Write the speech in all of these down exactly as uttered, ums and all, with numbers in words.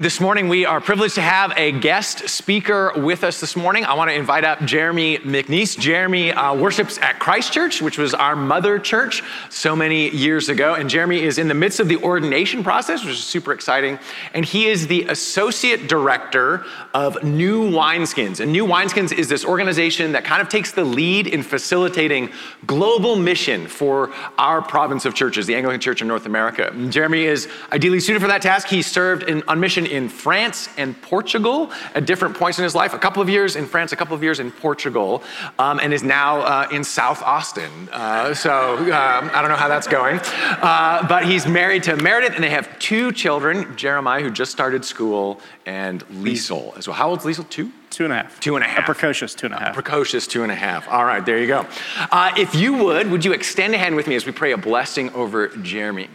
This morning, we are privileged to have a guest speaker with us this morning. I want to invite up Jeremy McNeese. Jeremy uh, worships at Christ Church, which was our mother church so many years ago. And Jeremy is in the midst of the ordination process, which is super exciting. And he is the associate director of New Wineskins. And New Wineskins is this organization that kind of takes the lead in facilitating global mission for our province of churches, the Anglican Church in North America. And Jeremy is ideally suited for that task. He served in, on mission in France and Portugal at different points in his life, a couple of years in France, a couple of years in Portugal, um, and is now uh, in South Austin. Uh, so um, I don't know how that's going. Uh, but he's married to Meredith, and they have two children, Jeremiah, who just started school, and Liesl as well. How old's Liesl? Two? Two and a half. Two and a half. A precocious two and a half. A precocious two and a half. All right, there you go. Uh, if you would, would you extend a hand with me as we pray a blessing over Jeremy?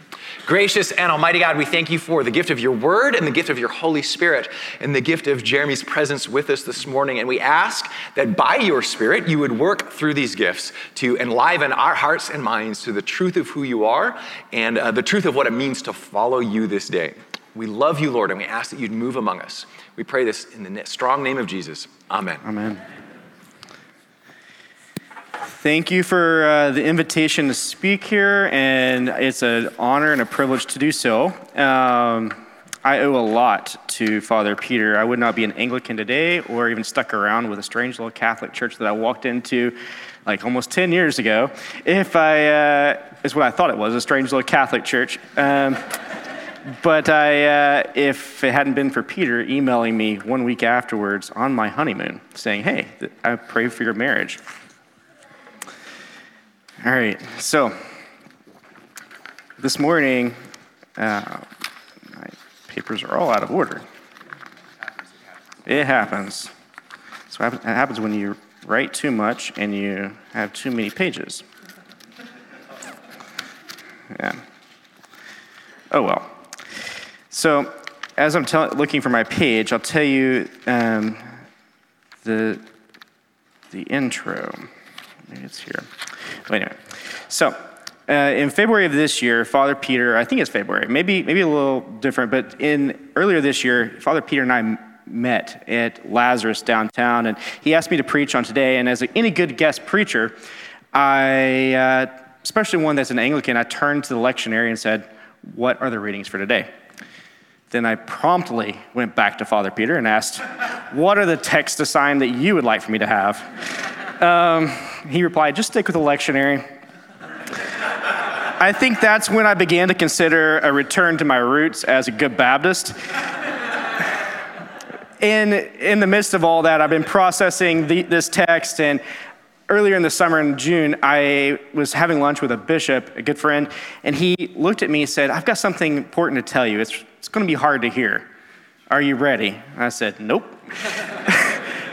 Gracious and almighty God, we thank you for the gift of your word and the gift of your Holy Spirit and the gift of Jeremy's presence with us this morning. And we ask that by your Spirit, you would work through these gifts to enliven our hearts and minds to the truth of who you are and uh, the truth of what it means to follow you this day. We love you, Lord, and we ask that you'd move among us. We pray this in the strong name of Jesus. Amen. Amen. Thank you for uh, the invitation to speak here, and it's an honor and a privilege to do so. Um, I owe a lot to Father Peter. I would not be an Anglican today or even stuck around with a strange little Catholic church that I walked into like almost ten years ago, if I, uh, is what I thought it was, a strange little Catholic church. Um, But I, uh, if it hadn't been for Peter emailing me one week afterwards on my honeymoon saying, hey, I pray for your marriage. All right, so this morning, uh, my papers are all out of order. It happens. So it happens when you write too much and you have too many pages. Yeah. Oh, well. So as I'm tell- looking for my page, I'll tell you um, the the intro. Maybe it's here. But anyway, so uh, in February of this year, Father Peter, I think it's February, maybe maybe a little different, but in earlier this year, Father Peter and I met at Lazarus downtown, and he asked me to preach on today. And as a, any good guest preacher, I, uh, especially one that's an Anglican, I turned to the lectionary and said, "What are the readings for today?" Then I promptly went back to Father Peter and asked, what are the texts assigned that you would like for me to have? Um, he replied, just stick with the lectionary. I think that's when I began to consider a return to my roots as a good Baptist. In, in the midst of all that, I've been processing the, this text, and earlier in the summer in June, I was having lunch with a bishop, a good friend, and he looked at me and said, I've got something important to tell you. It's it's going to be hard to hear. Are you ready? I said, nope.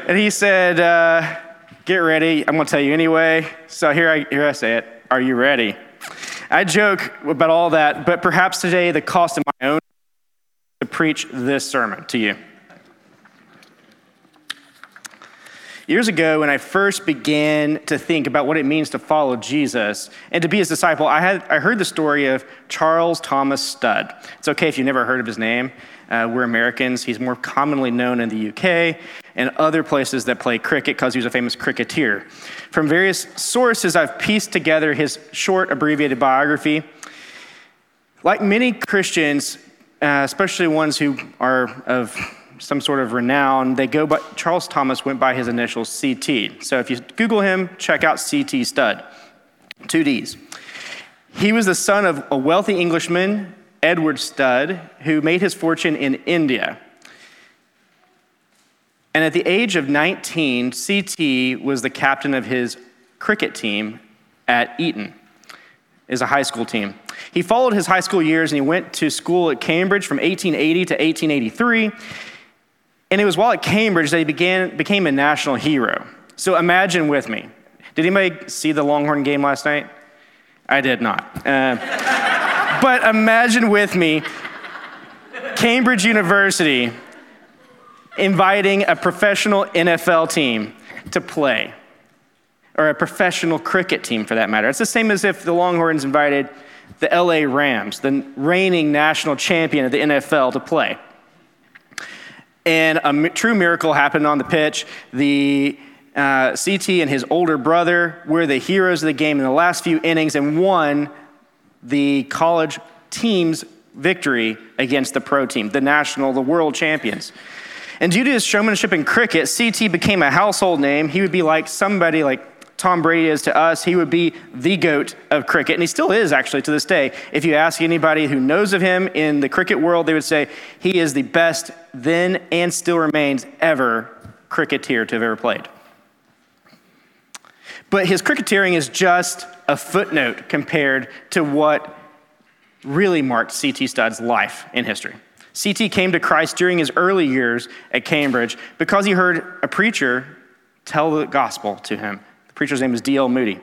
And he said, uh, get ready. I'm going to tell you anyway. So here I, here I say it. Are you ready? I joke about all that, but perhaps today the cost of my own to preach this sermon to you. Years ago, when I first began to think about what it means to follow Jesus and to be his disciple, I had I heard the story of Charles Thomas Studd. It's okay if you've never heard of his name. Uh, we're Americans. He's more commonly known in the U K and other places that play cricket because he was a famous cricketer. From various sources, I've pieced together his short, abbreviated biography. Like many Christians, uh, especially ones who are of some sort of renown, they go by, Charles Thomas went by his initials C T. So if you Google him, check out C T Studd, two D's. He was the son of a wealthy Englishman, Edward Studd, who made his fortune in India. And at the age of nineteen, C T was the captain of his cricket team at Eton, is a high school team. He followed his high school years and he went to school at Cambridge from eighteen eighty to eighteen eighty-three. And it was while at Cambridge that he began, became a national hero. So imagine with me. Did anybody see the Longhorn game last night? I did not. Uh, but imagine with me, Cambridge University inviting a professional N F L team to play, or a professional cricket team for that matter. It's the same as if the Longhorns invited the L A Rams, the reigning national champion of the N F L, to play. and a m- true miracle happened on the pitch. The uh, C T and his older brother were the heroes of the game in the last few innings and won the college team's victory against the pro team, the national, the world champions. And due to his showmanship in cricket, C T became a household name. He would be like somebody like Tom Brady is to us. He would be the GOAT of cricket, and he still is actually to this day. If you ask anybody who knows of him in the cricket world, they would say he is the best then and still remains ever cricketer to have ever played. But his cricketeering is just a footnote compared to what really marked C T Studd's life in history. C T came to Christ during his early years at Cambridge because he heard a preacher tell the gospel to him. The preacher's name was D L Moody,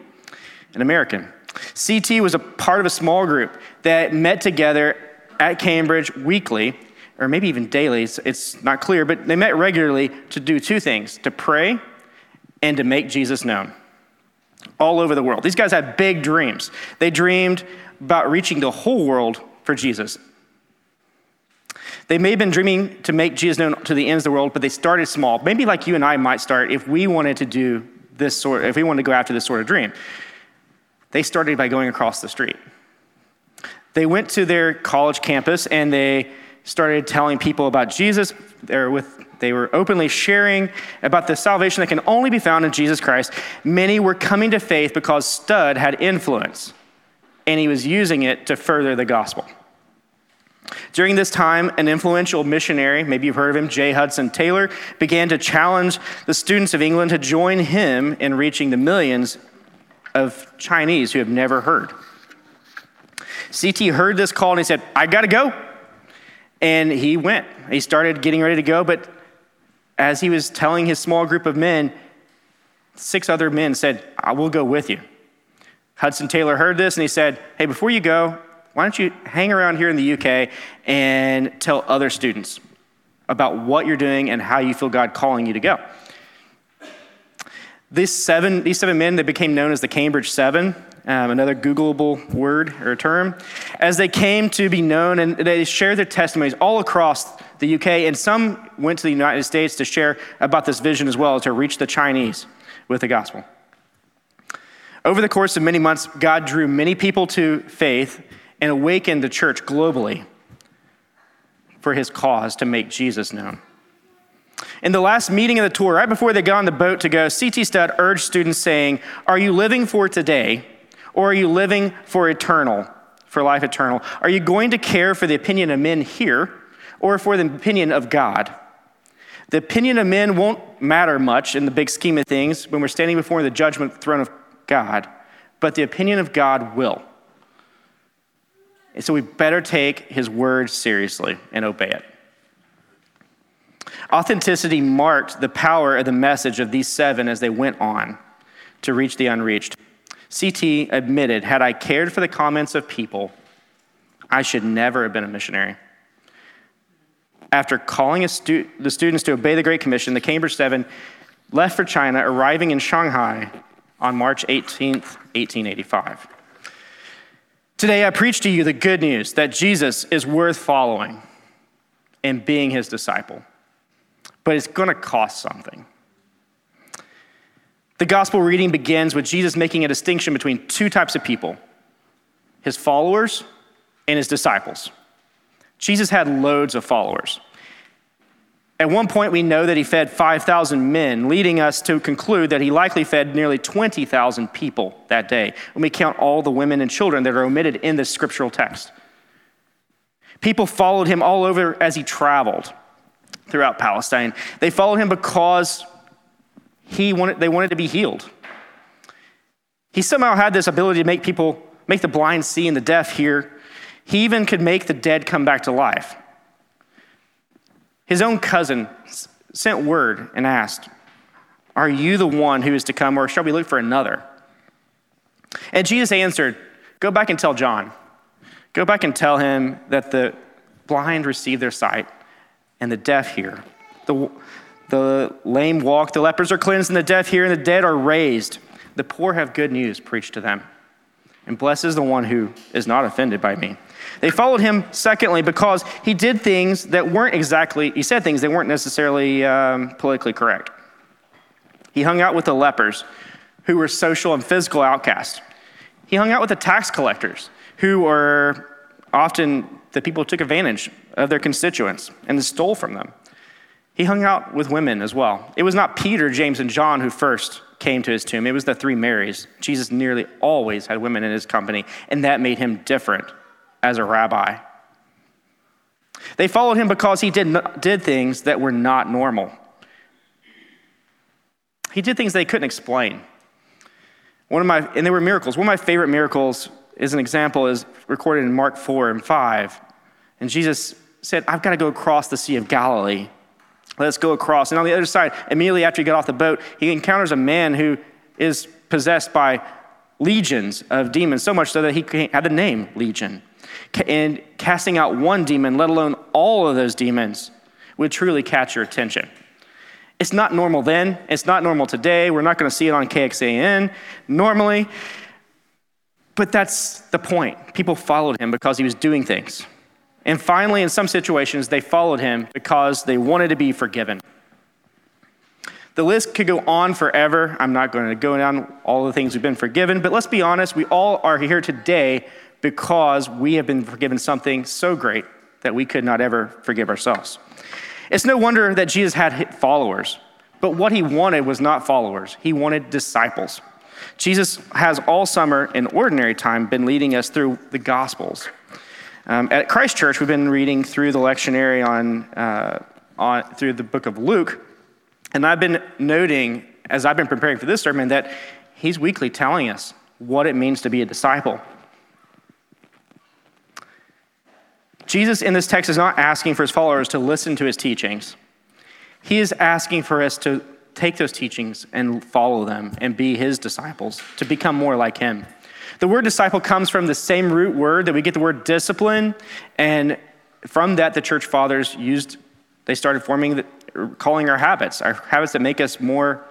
an American. C T was a part of a small group that met together at Cambridge weekly, or maybe even daily, it's not clear, but they met regularly to do two things, to pray and to make Jesus known all over the world. These guys had big dreams. They dreamed about reaching the whole world for Jesus. They may have been dreaming to make Jesus known to the ends of the world, but they started small. Maybe like you and I might start if we wanted to do this sort, if we wanted to go after this sort of dream. They started by going across the street. They went to their college campus and they started telling people about Jesus. They were, with, they were openly sharing about the salvation that can only be found in Jesus Christ. Many were coming to faith because Studd had influence and he was using it to further the gospel. During this time, an influential missionary, maybe you've heard of him, J. Hudson Taylor, began to challenge the students of England to join him in reaching the millions of Chinese who have never heard. C T heard this call and he said, I gotta go. And he went. He started getting ready to go, but as he was telling his small group of men, six other men said, I will go with you. Hudson Taylor heard this and he said, hey, before you go, why don't you hang around here in the U K and tell other students about what you're doing and how you feel God calling you to go. These seven, these seven men, they became known as the Cambridge Seven, um, another Googleable word or term, as they came to be known, and they shared their testimonies all across the U K, and some went to the United States to share about this vision as well, to reach the Chinese with the gospel. Over the course of many months, God drew many people to faith and awakened the church globally for his cause to make Jesus known. In the last meeting of the tour, right before they got on the boat to go, C T Studd urged students saying, are you living for today or are you living for eternal, for life eternal? Are you going to care for the opinion of men here or for the opinion of God? The opinion of men won't matter much in the big scheme of things when we're standing before the judgment throne of God, but the opinion of God will. And so we better take his word seriously and obey it. Authenticity marked the power of the message of these seven as they went on to reach the unreached. C T admitted, had I cared for the comments of people, I should never have been a missionary. After calling a stu- the students to obey the Great Commission, the Cambridge Seven left for China, arriving in Shanghai on March eighteenth, eighteen eighty-five. Today, I preach to you the good news that Jesus is worth following and being his disciple, but it's gonna cost something. The gospel reading begins with Jesus making a distinction between two types of people, his followers and his disciples. Jesus had loads of followers. At one point, we know that he fed five thousand men, leading us to conclude that he likely fed nearly twenty thousand people that day, when we count all the women and children that are omitted in this scriptural text. People followed him all over as he traveled throughout Palestine. They followed him because he wanted, they wanted to be healed. He somehow had this ability to make people, make the blind see and the deaf hear. He even could make the dead come back to life. His own cousin sent word and asked, are you the one who is to come, or shall we look for another? And Jesus answered, go back and tell John. Go back and tell him that the blind receive their sight and the deaf hear. The, the lame walk, the lepers are cleansed, and the deaf hear, and the dead are raised. The poor have good news preached to them. and blessed is the one who is not offended by me. They followed him, secondly, because he did things that weren't exactly, he said things that weren't necessarily um, politically correct. He hung out with the lepers, who were social and physical outcasts. He hung out with the tax collectors, who were often the people who took advantage of their constituents and stole from them. He hung out with women as well. It was not Peter, James, and John who first came to his tomb. It was the three Marys. Jesus nearly always had women in his company, and that made him different as a rabbi. They followed him because he did did things that were not normal. He did things they couldn't explain. One of my, and they were miracles. One of my favorite miracles is an example is recorded in Mark four and five. And Jesus said, I've got to go across the Sea of Galilee. Let's go across. And on the other side, immediately after he got off the boat, he encounters a man who is possessed by legions of demons, so much so that he had the name Legion. And casting out one demon, let alone all of those demons, would truly catch your attention. It's not normal then. It's not normal today. We're not going to see it on K X A N normally. But that's the point. People followed him because he was doing things. And finally, in some situations, they followed him because they wanted to be forgiven. The list could go on forever. I'm not going to go down all the things we've been forgiven, but let's be honest, we all are here today because we have been forgiven something so great that we could not ever forgive ourselves. It's no wonder that Jesus had followers, but what he wanted was not followers. He wanted disciples. Jesus has all summer in ordinary time been leading us through the Gospels. Um, at Christ Church, we've been reading through the lectionary on, uh, on through the book of Luke, and I've been noting, as I've been preparing for this sermon, that he's weekly telling us what it means to be a disciple. Jesus in this text is not asking for his followers to listen to his teachings. He is asking for us to take those teachings and follow them and be his disciples, to become more like him. The word disciple comes from the same root word that we get the word discipline, and from that the church fathers used, they started forming, the, calling our habits, our habits that make us more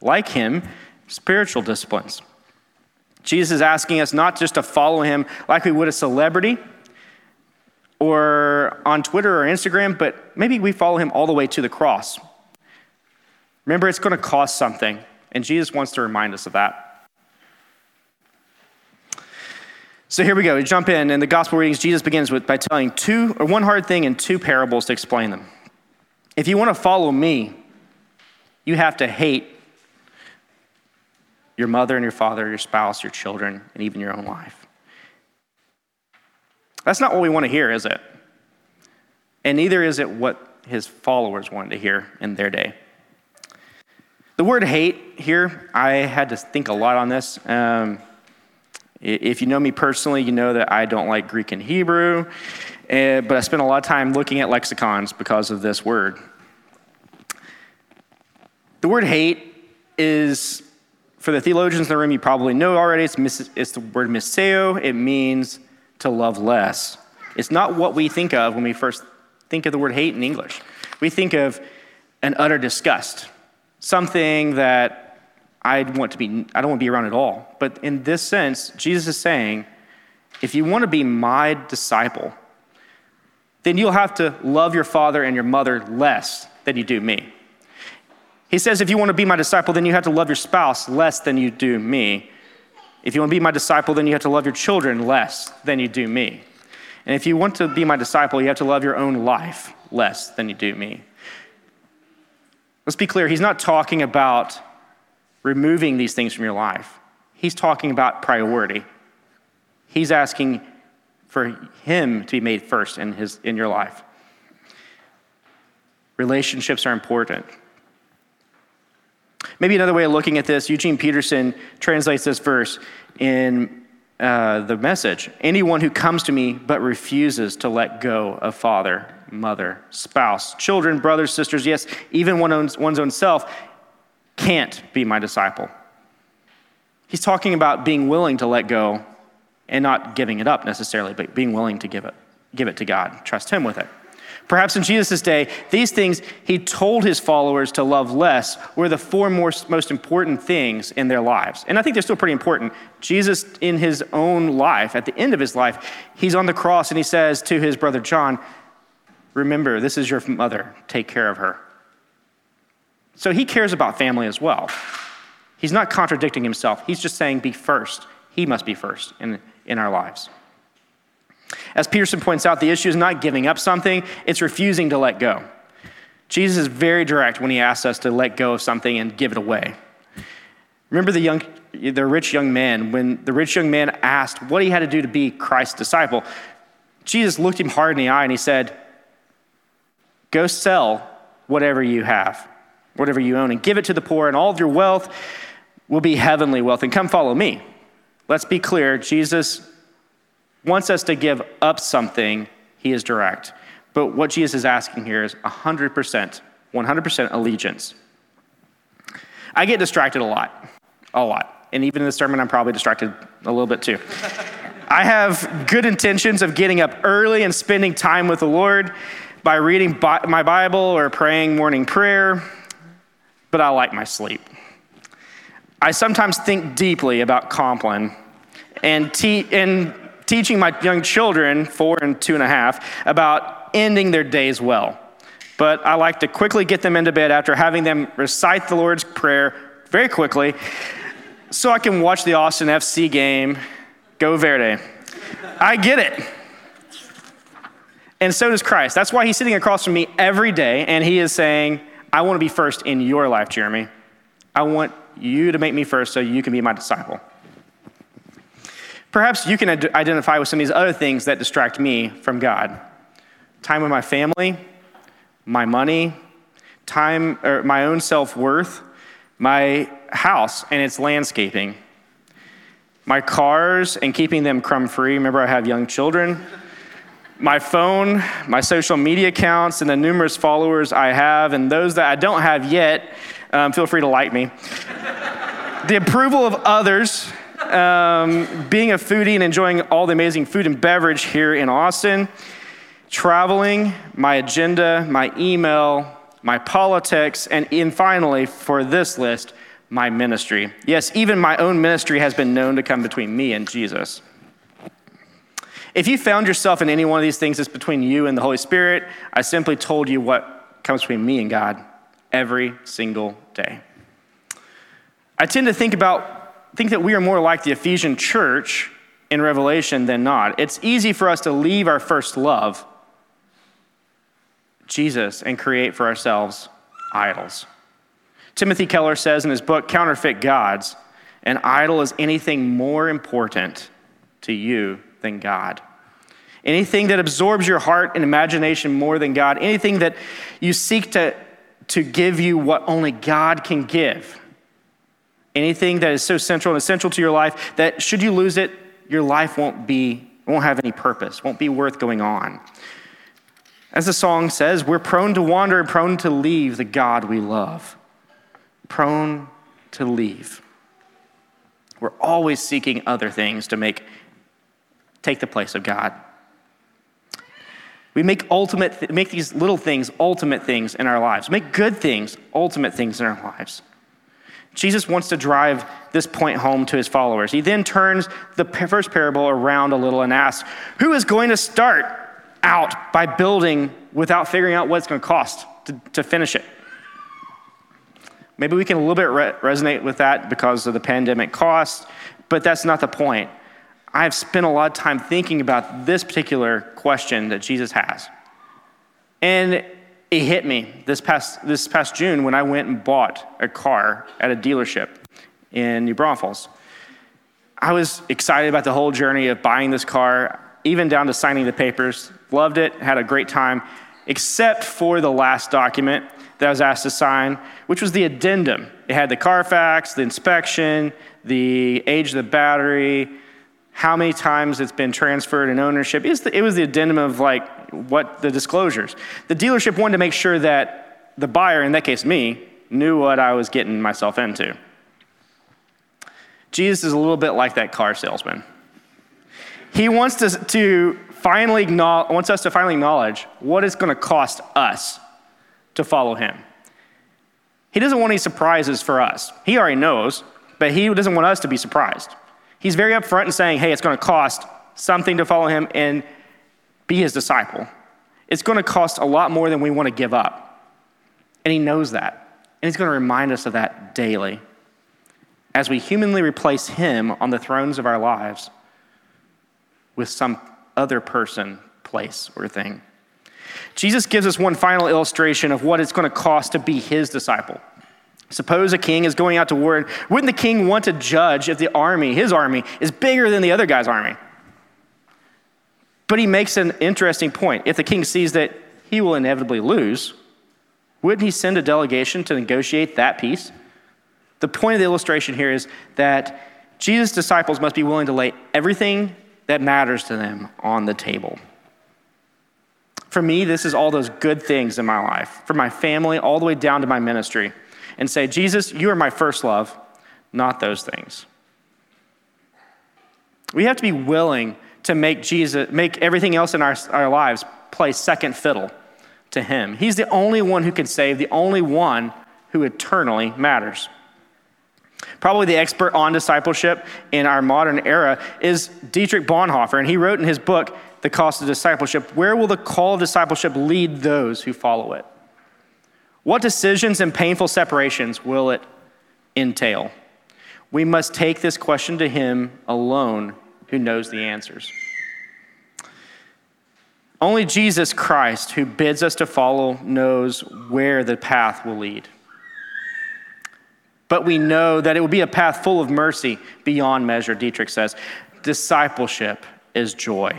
like him, spiritual disciplines. Jesus is asking us not just to follow him like we would a celebrity, or on Twitter or Instagram, but maybe we follow him all the way to the cross. Remember, it's going to cost something, and Jesus wants to remind us of that. So here we go. We jump in, and the gospel readings, Jesus begins with by telling two or one hard thing and two parables to explain them. If you want to follow me, you have to hate your mother and your father, your spouse, your children, and even your own life. That's not what we want to hear, is it? And neither is it what his followers wanted to hear in their day. The word hate here, I had to think a lot on this. Um, if you know me personally, you know that I don't like Greek and Hebrew, uh, but I spent a lot of time looking at lexicons because of this word. The word hate is, for the theologians in the room, you probably know already, it's, mis- it's the word miseo. It means to love less. It's not what we think of when we first think of the word hate in English. We think of an utter disgust, something that I want to be, I don't want to be around at all. But in this sense, Jesus is saying, if you want to be my disciple, then you'll have to love your father and your mother less than you do me. He says, if you want to be my disciple, then you have to love your spouse less than you do me. If you want to be my disciple, then you have to love your children less than you do me. And if you want to be my disciple, you have to love your own life less than you do me. Let's be clear. He's not talking about removing these things from your life. He's talking about priority. He's asking for him to be made first in his in your life. Relationships are important. Maybe another way of looking at this, Eugene Peterson translates this verse in uh, the Message. Anyone who comes to me but refuses to let go of father, mother, spouse, children, brothers, sisters, yes, even one's own self, can't be my disciple. He's talking about being willing to let go and not giving it up necessarily, but being willing to give it, give it to God, trust him with it. Perhaps in Jesus' day, these things he told his followers to love less were the four most, most important things in their lives. And I think they're still pretty important. Jesus, in his own life, at the end of his life, he's on the cross and he says to his brother John, remember, this is your mother, take care of her. So he cares about family as well. He's not contradicting himself. He's just saying be first. He must be first in, in our lives. As Peterson points out, the issue is not giving up something, it's refusing to let go. Jesus is very direct when he asks us to let go of something and give it away. Remember the young, the rich young man, when the rich young man asked what he had to do to be Christ's disciple, Jesus looked him hard in the eye and he said, go sell whatever you have, whatever you own, and give it to the poor, and all of your wealth will be heavenly wealth, and come follow me. Let's be clear, Jesus wants us to give up something, he is direct. But what Jesus is asking here is one hundred percent, one hundred percent allegiance. I get distracted a lot, a lot. And even in this sermon, I'm probably distracted a little bit too. I have good intentions of getting up early and spending time with the Lord by reading my Bible or praying morning prayer, but I like my sleep. I sometimes think deeply about Compline and te- and teaching my young children, four and two and a half, about ending their days well. But I like to quickly get them into bed after having them recite the Lord's Prayer very quickly so I can watch the Austin F C game. Go Verde. I get it. And so does Christ. That's why he's sitting across from me every day, and he is saying, I want to be first in your life, Jeremy. I want you to make me first so you can be my disciple. Perhaps you can ad- identify with some of these other things that distract me from God. Time with my family, my money, time, or my own self-worth, my house and its landscaping, my cars and keeping them crumb-free. Remember, I have young children. My phone, my social media accounts, and the numerous followers I have, and those that I don't have yet, um, feel free to like me. The approval of others, Um, being a foodie and enjoying all the amazing food and beverage here in Austin, traveling, my agenda, my email, my politics, and, and finally, for this list, my ministry. Yes, even my own ministry has been known to come between me and Jesus. If you found yourself in any one of these things, it's between you and the Holy Spirit. I simply told you what comes between me and God every single day. I tend to think about think that we are more like the Ephesian church in Revelation than not. It's easy for us to leave our first love, Jesus, and create for ourselves idols. Timothy Keller says in his book, Counterfeit Gods, an idol is anything more important to you than God. Anything that absorbs your heart and imagination more than God. Anything that you seek to, to give you what only God can give. Anything that is so central and essential to your life that should you lose it, your life won't be, won't have any purpose, won't be worth going on. As the song says, we're prone to wander, prone to leave the God we love. Prone to leave. We're always seeking other things to make, take the place of God. We make ultimate, th- make these little things ultimate things in our lives. Make good things ultimate things in our lives. Jesus wants to drive this point home to his followers. He then turns the first parable around a little and asks, who is going to start out by building without figuring out what it's going to cost to, to finish it? Maybe we can a little bit re- resonate with that because of the pandemic cost, but that's not the point. I've spent a lot of time thinking about this particular question that Jesus has. And it hit me this past this past June when I went and bought a car at a dealership in New Braunfels. I was excited about the whole journey of buying this car, even down to signing the papers. Loved it, had a great time, except for the last document that I was asked to sign, which was the addendum. It had the Carfax, the inspection, the age of the battery, how many times it's been transferred in ownership. It was the, it was the addendum of like, what the disclosures. The dealership wanted to make sure that the buyer, in that case me, knew what I was getting myself into. Jesus is a little bit like that car salesman. He wants to, to finally wants us to finally acknowledge what it's going to cost us to follow him. He doesn't want any surprises for us. He already knows, but he doesn't want us to be surprised. He's very upfront in saying, hey, it's going to cost something to follow him and be his disciple. It's going to cost a lot more than we want to give up. And he knows that. And he's going to remind us of that daily as we humanly replace him on the thrones of our lives with some other person, place, or thing. Jesus gives us one final illustration of what it's going to cost to be his disciple. Suppose a king is going out to war. Wouldn't the king want to judge if the army, his army, is bigger than the other guy's army? But he makes an interesting point. If the king sees that he will inevitably lose, wouldn't he send a delegation to negotiate that peace? The point of the illustration here is that Jesus' disciples must be willing to lay everything that matters to them on the table. For me, this is all those good things in my life, for my family, all the way down to my ministry, and say, Jesus, you are my first love, not those things. We have to be willing to make Jesus, make everything else in our, our lives play second fiddle to him. He's the only one who can save, the only one who eternally matters. Probably the expert on discipleship in our modern era is Dietrich Bonhoeffer, and he wrote in his book, The Cost of Discipleship, where will the call of discipleship lead those who follow it? What decisions and painful separations will it entail? We must take this question to him alone who knows the answers. Only Jesus Christ, who bids us to follow, knows where the path will lead. But we know that it will be a path full of mercy beyond measure, Dietrich says. Discipleship is joy.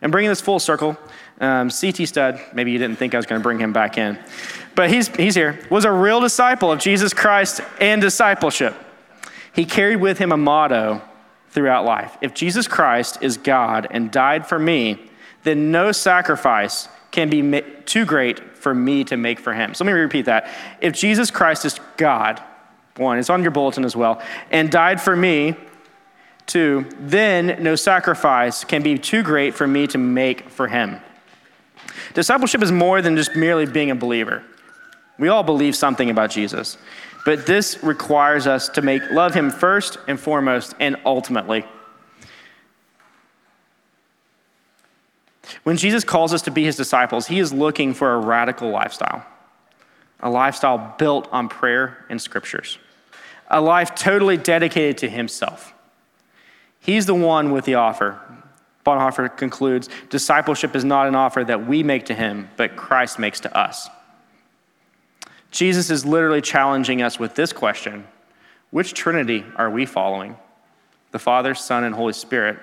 And bringing this full circle, um, C T Studd, maybe you didn't think I was going to bring him back in, but he's he's here, was a real disciple of Jesus Christ and discipleship. He carried with him a motto throughout life. If Jesus Christ is God and died for me, then no sacrifice can be too great for me to make for him. So let me repeat that. If Jesus Christ is God, one, it's on your bulletin as well, and died for me, two, then no sacrifice can be too great for me to make for him. Discipleship is more than just merely being a believer. We all believe something about Jesus, but this requires us to make love him first and foremost and ultimately. When Jesus calls us to be his disciples, he is looking for a radical lifestyle, a lifestyle built on prayer and scriptures, a life totally dedicated to himself. He's the one with the offer. Bonhoeffer concludes, discipleship is not an offer that we make to him, but Christ makes to us. Jesus is literally challenging us with this question: which Trinity are we following? The Father, Son, and Holy Spirit,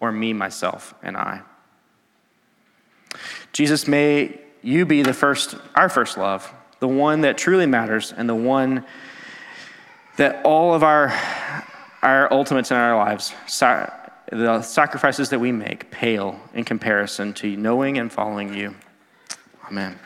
or me, myself, and I? Jesus, may you be the first, our first love, the one that truly matters and the one that all of our our ultimates in our lives, the sacrifices that we make, pale in comparison to knowing and following you. Amen.